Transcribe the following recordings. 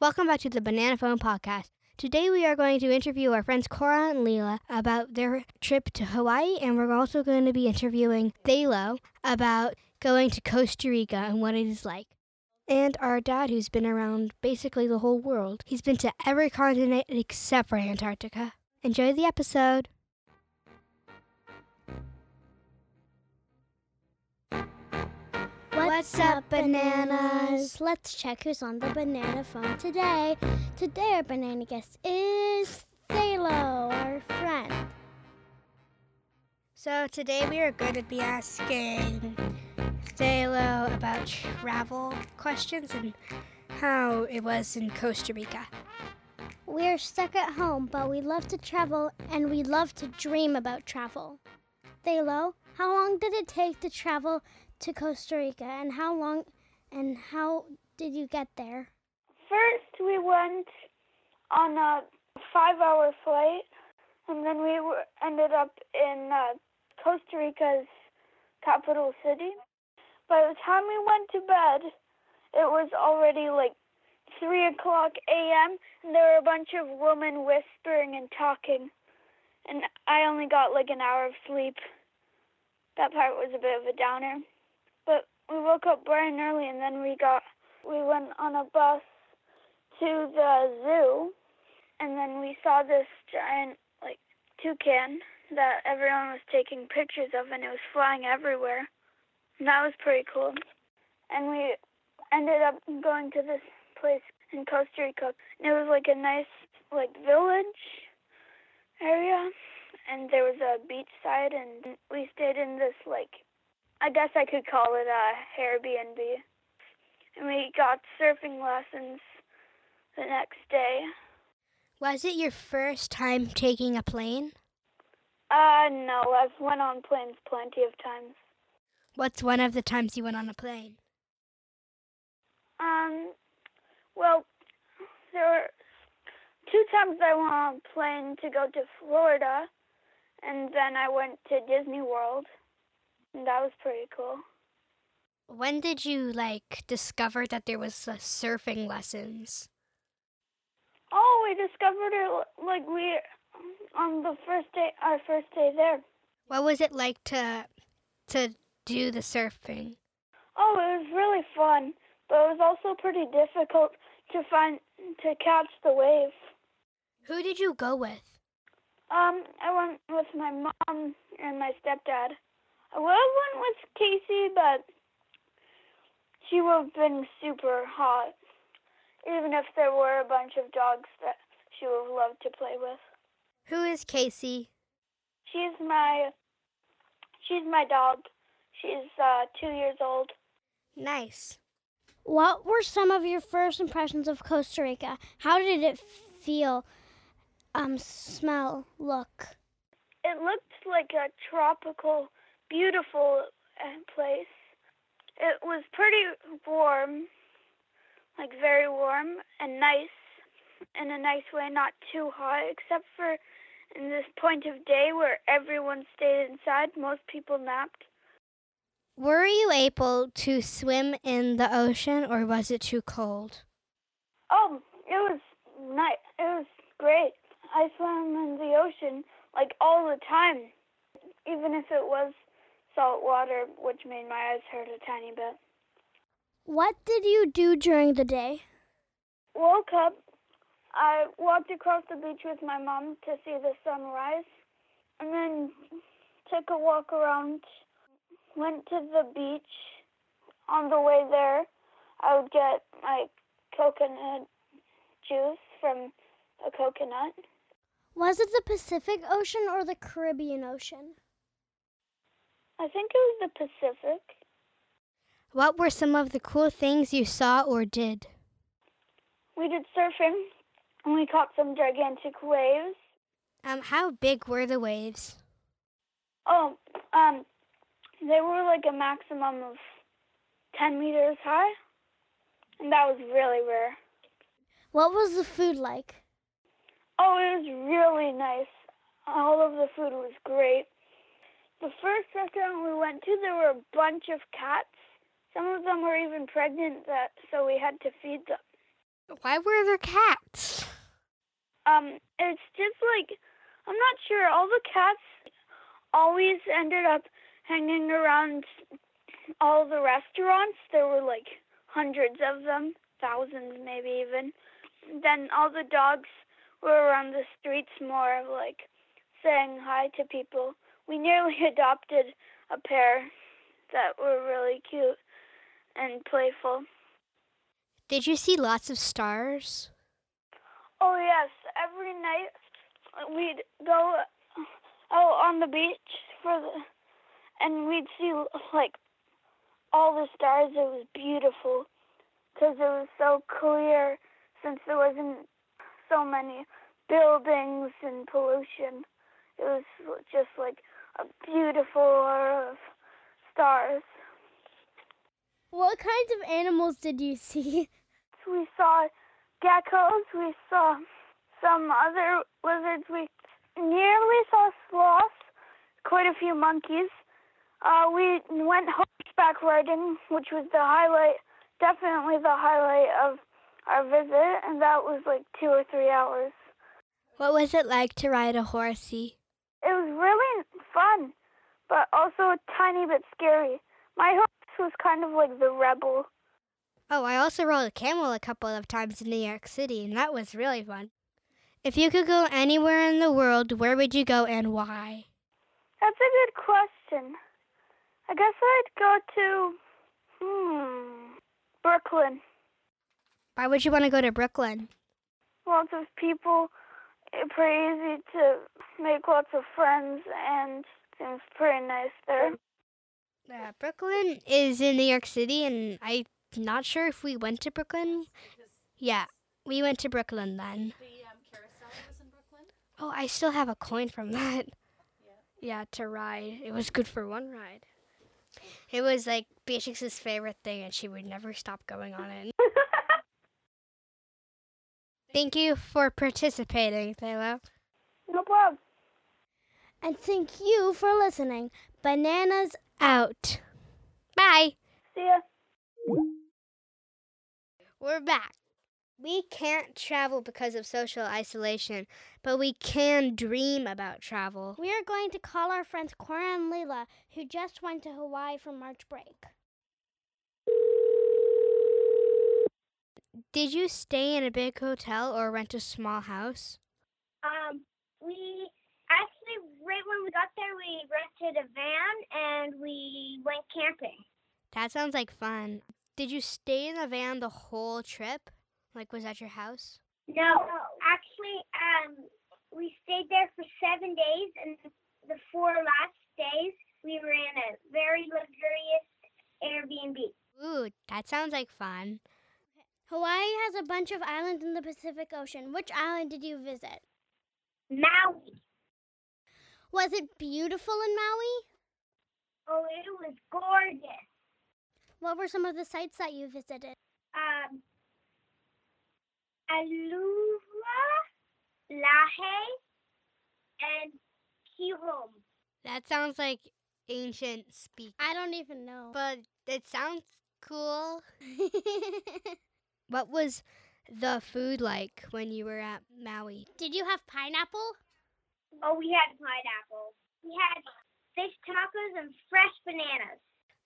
Welcome back to the Banana Phone Podcast. Today we are going to interview our friends Cora and Lela about their trip to Hawaii, and we're also going to be interviewing Pthalo about going to Costa Rica and what it is like. And our dad, who's been around basically the whole world. He's been to every continent except for Antarctica. Enjoy the episode. What's up, bananas? Let's check who's on the banana phone today. Today our banana guest is Pthalo, our friend. So today we are going to be asking Pthalo about travel questions and how it was in Costa Rica. We're stuck at home, but we love to travel and we love to dream about travel. Pthalo, how long did it take to travel to Costa Rica, and how did you get there? First, we went on a 5-hour flight, and then we ended up in Costa Rica's capital city. By the time we went to bed, it was already like 3 o'clock a.m., and there were a bunch of women whispering and talking, and I only got like an hour of sleep. That part was a bit of a downer. But we woke up bright and early, and then we went on a bus to the zoo, and then we saw this giant, like, toucan that everyone was taking pictures of, and it was flying everywhere. And that was pretty cool. And we ended up going to this place in Costa Rica. And it was, like, a nice, like, village area, and there was a beachside, and we stayed in this, like, I guess I could call it a Airbnb. And we got surfing lessons the next day. Was it your first time taking a plane? No, I've went on planes plenty of times. What's one of the times you went on a plane? Well, there were 2 times I went on a plane to go to Florida, and then I went to Disney World. That was pretty cool. When did you, like, discover that there was surfing lessons? Oh, we discovered it, like, on the first day, our first day there. What was it like to do the surfing? Oh, it was really fun, but it was also pretty difficult to catch the wave. Who did you go with? I went with my mom and my stepdad. I would have went with Casey, but she would have been super hot, even if there were a bunch of dogs that she would have loved to play with. Who is Casey? She's my dog. She's 2 years old. Nice. What were some of your first impressions of Costa Rica? How did it feel, smell, look? It looked like a tropical, beautiful place. It was pretty warm, like very warm and nice in a nice way, not too hot, except for in this point of day where everyone stayed inside, most people napped. Were you able to swim in the ocean, or was it too cold? Oh, it was nice. It was great. I swam in the ocean like all the time, even if it was salt water, which made my eyes hurt a tiny bit. What did you do during the day? Woke up. I walked across the beach with my mom to see the sunrise, and then took a walk around, went to the beach. On the way there, I would get my coconut juice from a coconut. Was it the Pacific Ocean or the Caribbean Ocean? I think it was the Pacific. What were some of the cool things you saw or did? We did surfing, and we caught some gigantic waves. How big were the waves? Oh, they were like a maximum of 10 meters high, and that was really rare. What was the food like? Oh, it was really nice. All of the food was great. The first restaurant we went to, there were a bunch of cats. Some of them were even pregnant, so we had to feed them. Why were there cats? It's just like, I'm not sure. All the cats always ended up hanging around all the restaurants. There were like hundreds of them, thousands maybe even. Then all the dogs were around the streets more, like saying hi to people. We nearly adopted a pair that were really cute and playful. Did you see lots of stars? Oh, yes. Every night we'd go out on the beach and we'd see, like, all the stars. It was beautiful because it was so clear since there wasn't so many buildings and pollution. It was just like a beautiful aura of stars. What kinds of animals did you see? We saw geckos. We saw some other lizards. We nearly saw sloths, quite a few monkeys. We went horseback riding, which was the highlight, definitely the highlight of our visit, and that was like 2 or 3 hours. What was it like to ride a horsey? It was really fun, but also a tiny bit scary. My horse was kind of like the rebel. Oh, I also rode a camel a couple of times in New York City, and that was really fun. If you could go anywhere in the world, where would you go and why? That's a good question. I guess I'd go to, Brooklyn. Why would you want to go to Brooklyn? Lots of people. It's pretty easy to make lots of friends, and it seems pretty nice there. Brooklyn is in New York City, and I'm not sure if we went to Brooklyn. Yeah, we went to Brooklyn then. The carousel was in Brooklyn? Oh, I still have a coin from that. Yeah, to ride. It was good for one ride. It was like Beatrix's favorite thing, and she would never stop going on it. Thank you for participating, Lela. No problem. And thank you for listening. Bananas out. Bye. See ya. We're back. We can't travel because of social isolation, but we can dream about travel. We are going to call our friends Cora and Lela, who just went to Hawaii for March break. Did you stay in a big hotel or rent a small house? We actually, right when we got there, we rented a van and we went camping. That sounds like fun. Did you stay in the van the whole trip? Like, was that your house? No, actually, we stayed there for 7 days, and the 4 last days, we were in a very luxurious Airbnb. Ooh, that sounds like fun. Hawaii has a bunch of islands in the Pacific Ocean. Which island did you visit? Maui. Was it beautiful in Maui? Oh, it was gorgeous. What were some of the sites that you visited? Alua, Lahei, and Kirum. That sounds like ancient speak. I don't even know. But it sounds cool. What was the food like when you were at Maui? Did you have pineapple? Oh, we had pineapple. We had fish tacos and fresh bananas.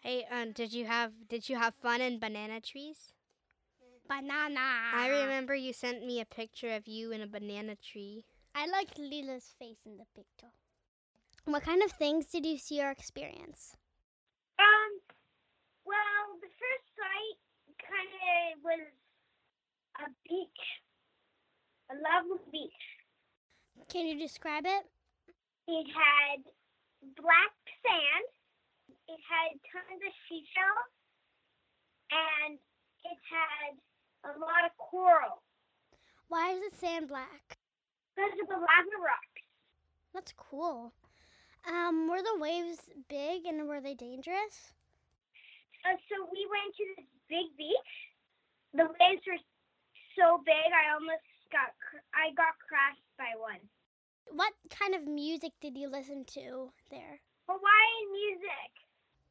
Hey, did you have fun in banana trees? Banana. I remember you sent me a picture of you in a banana tree. I liked Lila's face in the picture. What kind of things did you see or experience? Well, the first sight kind of was a beach, a lovely beach. Can you describe it? It had black sand, it had tons of seashells, and it had a lot of coral. Why is the sand black? Because of the lava rocks. That's cool. Were the waves big and were they dangerous? So we went to this big beach. The waves were so big, I got crashed by one. What kind of music did you listen to there? Hawaiian music.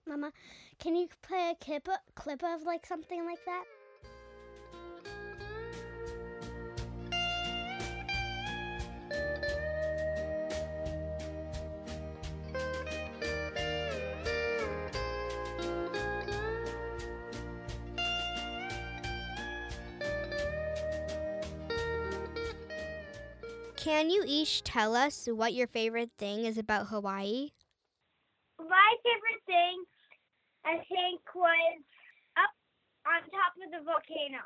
Mama, can you play a clip of like something like that? Can you each tell us what your favorite thing is about Hawaii? My favorite thing, I think, was up on top of the volcano.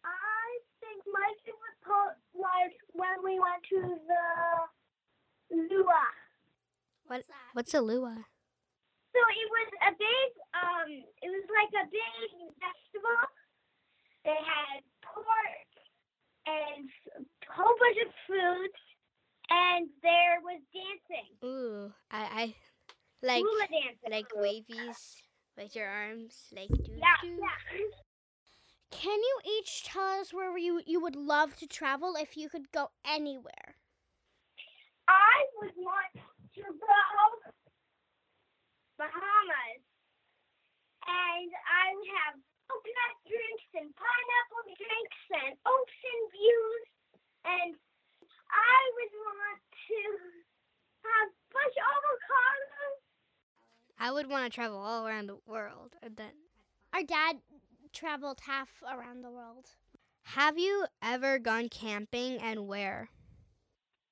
I think my favorite part was when we went to the Lua. What's that? What's a Lua? So it was a big, it was like a big festival. They had pork and a whole bunch of foods, and there was dancing. Ooh, I like hula dancing. Like wavies with your arms, like doo-doo. Yeah. Can you each tell us where you would love to travel if you could go anywhere? I would want to go Bahamas, and I would have coconut drinks and pineapple drinks and ocean views, and I would want to have fresh avocados. I would want to travel all around the world. Our dad traveled half around the world. Have you ever gone camping, and where?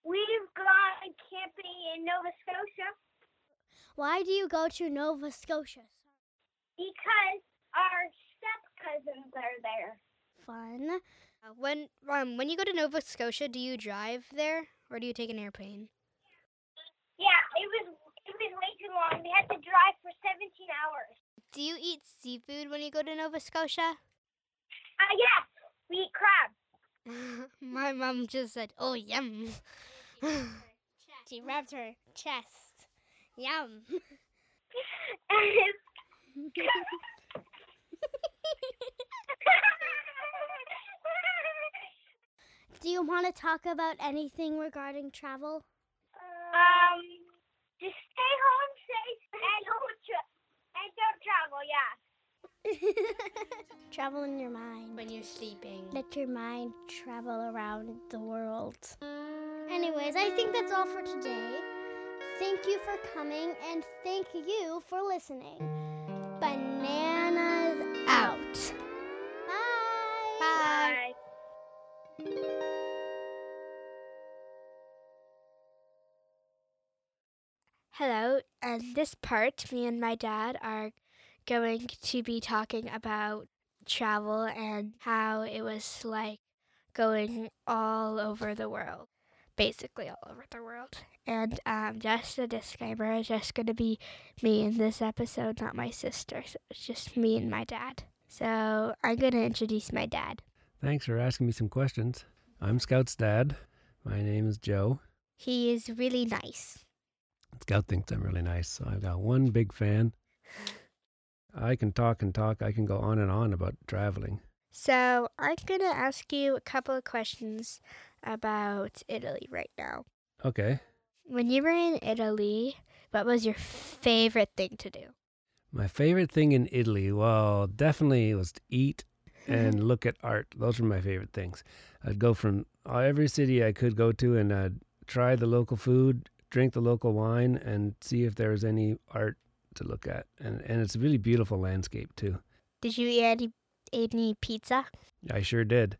We've gone camping in Nova Scotia. Why do you go to Nova Scotia? Because our step-cousins are there. Fun. When you go to Nova Scotia, do you drive there, or do you take an airplane? Yeah, it was way too long. We had to drive for 17 hours. Do you eat seafood when you go to Nova Scotia? Yes, we eat crab. My mom just said, oh, yum. She rubbed her chest. Yum. Do you want to talk about anything regarding travel? Just stay home safe and don't travel, yeah. Travel in your mind. When you're sleeping. Let your mind travel around the world. Anyways, I think that's all for today. Thank you for coming, and thank you for listening. Bananas out. Bye. Hello, and this part, me and my dad are going to be talking about travel and how it was like going all over the world. Basically all over the world. And just a disclaimer, it's just going to be me in this episode, not my sister. So it's just me and my dad. So I'm going to introduce my dad. Thanks for asking me some questions. I'm Scout's dad. My name is Joe. He is really nice. Scout thinks I'm really nice. So I've got one big fan. I can talk and talk. I can go on and on about traveling. So I'm going to ask you a couple of questions about Italy right now. Okay. When you were in Italy, what was your favorite thing to do? My favorite thing in Italy, well, definitely was to eat and look at art. Those were my favorite things. I'd go from every city I could go to, and I'd try the local food, drink the local wine, and see if there was any art to look at. And it's a really beautiful landscape, too. Did you eat any pizza? I sure did.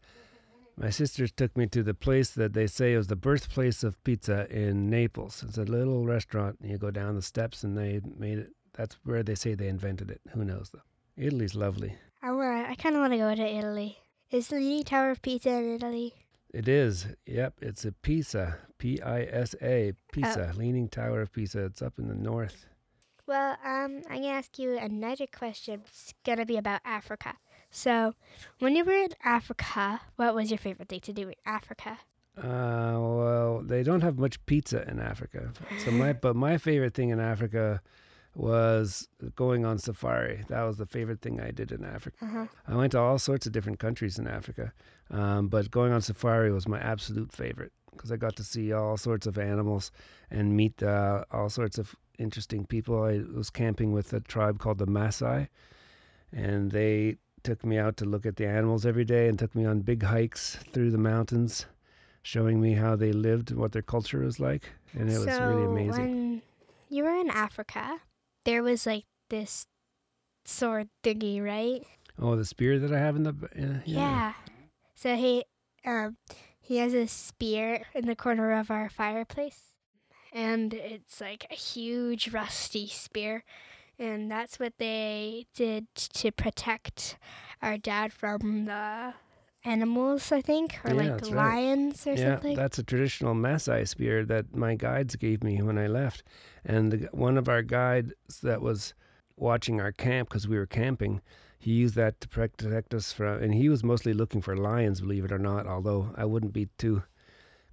My sisters took me to the place that they say is the birthplace of pizza in Naples. It's a little restaurant, and you go down the steps, and they made it. That's where they say they invented it. Who knows, though? Italy's lovely. I kind of want to go to Italy. Is the Leaning Tower of Pisa in Italy? It is. Yep, it's a Pisa. P-I-S-A. Pisa. Oh. Leaning Tower of Pisa. It's up in the north. Well, I'm going to ask you another question. It's going to be about Africa. So, when you were in Africa, what was your favorite thing to do in Africa? Well, they don't have much pizza in Africa. But my favorite thing in Africa was going on safari. That was the favorite thing I did in Africa. Uh-huh. I went to all sorts of different countries in Africa, but going on safari was my absolute favorite because I got to see all sorts of animals and meet all sorts of interesting people. I was camping with a tribe called the Maasai, and they took me out to look at the animals every day and took me on big hikes through the mountains, showing me how they lived and what their culture was like. And it was really amazing. When you were in Africa, there was like this sword thingy, right? Oh, the spear that I have in the... Yeah. So He has a spear in the corner of our fireplace, and it's like a huge rusty spear, and that's what they did to protect our dad from the animals, I think, or like the lions or something. Yeah, that's a traditional Maasai spear that my guides gave me when I left, and one of our guides that was watching our camp, because we were camping, he used that to protect us from, and he was mostly looking for lions, believe it or not, although I wouldn't be too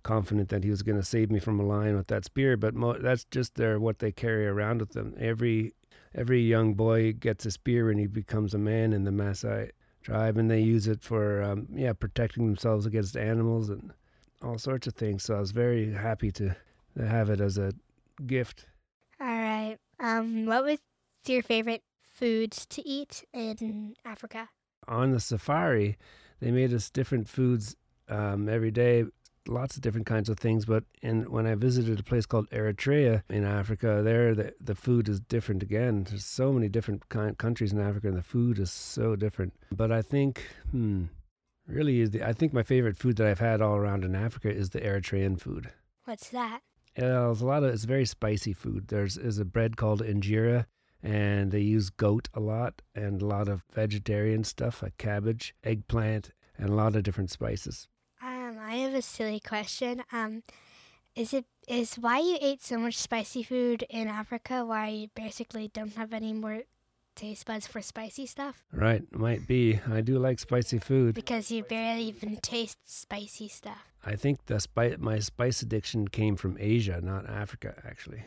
confident that he was going to save me from a lion with that spear, but that's just what they carry around with them. Every young boy gets a spear when he becomes a man in the Maasai tribe, and they use it for protecting themselves against animals and all sorts of things, so I was very happy to have it as a gift. All right. What was your favorite foods to eat in Africa? On the safari, they made us different foods every day, lots of different kinds of things. But when I visited a place called Eritrea in Africa, there the food is different again. There's so many different countries in Africa, and the food is so different. But I think, I think my favorite food that I've had all around in Africa is the Eritrean food. What's that? It's very spicy food. There's a bread called injera, and they use goat a lot and a lot of vegetarian stuff like cabbage, eggplant, and a lot of different spices. I have a silly question. Is why you ate so much spicy food in Africa why you basically don't have any more taste buds for spicy stuff? Right, might be. I do like spicy food. Because you barely even taste spicy stuff. I think my spice addiction came from Asia, not Africa, actually.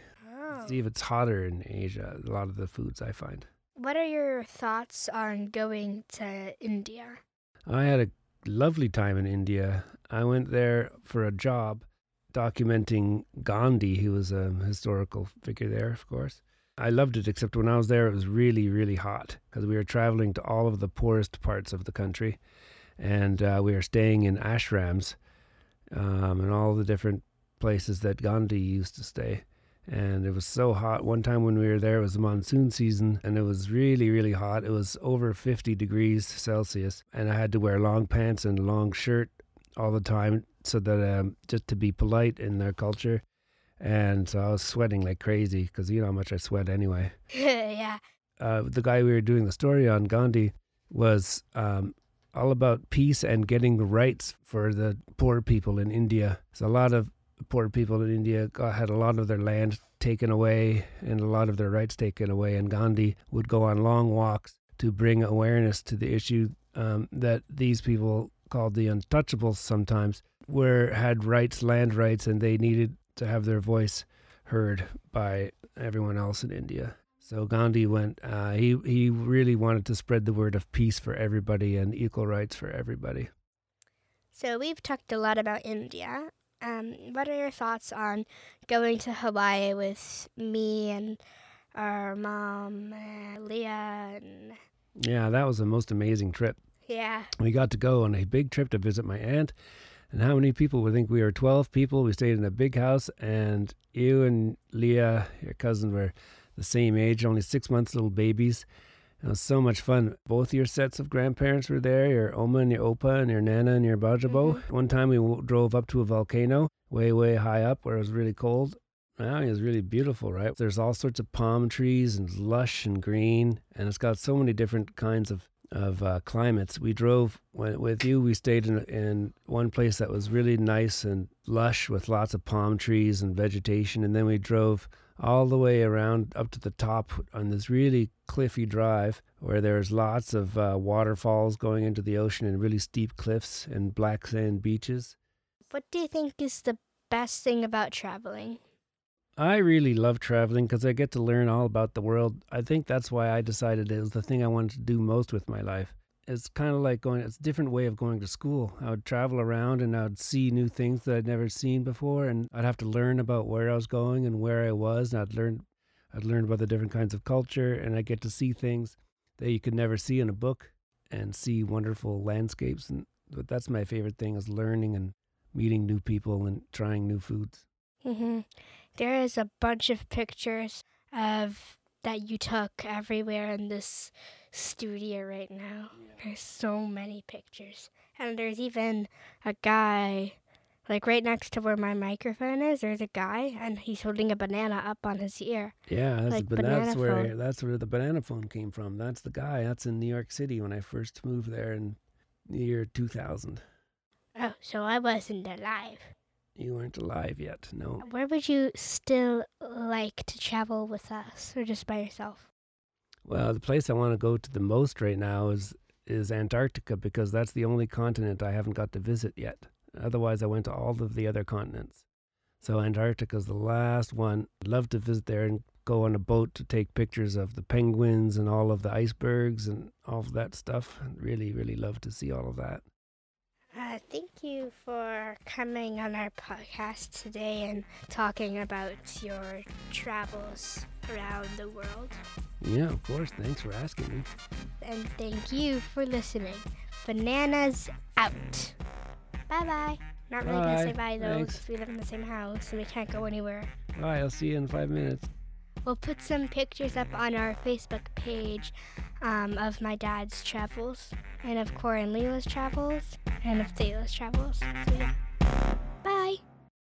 See if it's hotter in Asia, a lot of the foods I find. What are your thoughts on going to India? I had a lovely time in India. I went there for a job documenting Gandhi, who was a historical figure there, of course. I loved it, except when I was there, it was really, really hot because we were traveling to all of the poorest parts of the country, and we were staying in ashrams and all the different places that Gandhi used to stay. And it was so hot. One time when we were there, it was the monsoon season, and it was really, really hot. It was over 50 degrees Celsius, and I had to wear long pants and a long shirt all the time so that just to be polite in their culture. And so I was sweating like crazy because you know how much I sweat anyway. Yeah. The guy we were doing the story on, Gandhi, was all about peace and getting the rights for the poor people in India. So a lot of poor people in India had a lot of their land taken away and a lot of their rights taken away, and Gandhi would go on long walks to bring awareness to the issue that these people called the untouchables sometimes had rights, land rights, and they needed to have their voice heard by everyone else in India. So Gandhi went, he really wanted to spread the word of peace for everybody and equal rights for everybody. So we've talked a lot about India. What are your thoughts on going to Hawaii with me and our mom, Leah? Yeah, that was the most amazing trip. Yeah. We got to go on a big trip to visit my aunt. And how many people would think we were 12 people? We stayed in a big house, and you and Leah, your cousin, were the same age, only 6 months, little babies. It was so much fun. Both your sets of grandparents were there, your Oma and your Opa and your Nana and your Bajabo. Mm-hmm. One time we drove up to a volcano way, way high up where it was really cold. Maui is really beautiful, right? There's all sorts of palm trees and lush and green, and it's got so many different kinds of climates. We drove with you. We stayed in one place that was really nice and lush with lots of palm trees and vegetation, and then we drove all the way around up to the top on this really cliffy drive where there's lots of waterfalls going into the ocean and really steep cliffs and black sand beaches. What do you think is the best thing about traveling? I really love traveling because I get to learn all about the world. I think that's why I decided it was the thing I wanted to do most with my life. It's kind of like it's a different way of going to school. I would travel around and I would see new things that I'd never seen before, and I'd have to learn about where I was going and where I was, and I'd learn about the different kinds of culture, and I get to see things that you could never see in a book and see wonderful landscapes. But that's my favorite thing, is learning and meeting new people and trying new foods. Mm-hmm. There is a bunch of pictures of that you took everywhere in this studio right now. Yeah. There's so many pictures. And there's even a guy Like right next to where my microphone is, there's a guy, and he's holding a banana up on his ear. Yeah, that's, like that's where the banana phone came from. That's the guy. That's in New York City when I first moved there in the year 2000. Oh, so I wasn't alive. You weren't alive yet, no. Where would you still like to travel with us, or just by yourself? Well, the place I want to go to the most right now is Antarctica, because that's the only continent I haven't got to visit yet. Otherwise, I went to all of the other continents. So Antarctica's the last one. I'd love to visit there and go on a boat to take pictures of the penguins and all of the icebergs and all of that stuff. I'd really, really love to see all of that. Thank you for coming on our podcast today and talking about your travels around the world. Yeah, of course. Thanks for asking me. And thank you for listening. Bananas out. Bye-bye. Not really going to say bye, though, because we live in the same house and we can't go anywhere. All right, I'll see you in 5 minutes. We'll put some pictures up on our Facebook page of my dad's travels, and of Cora and Lela's travels, and of Thayla's travels. So, yeah.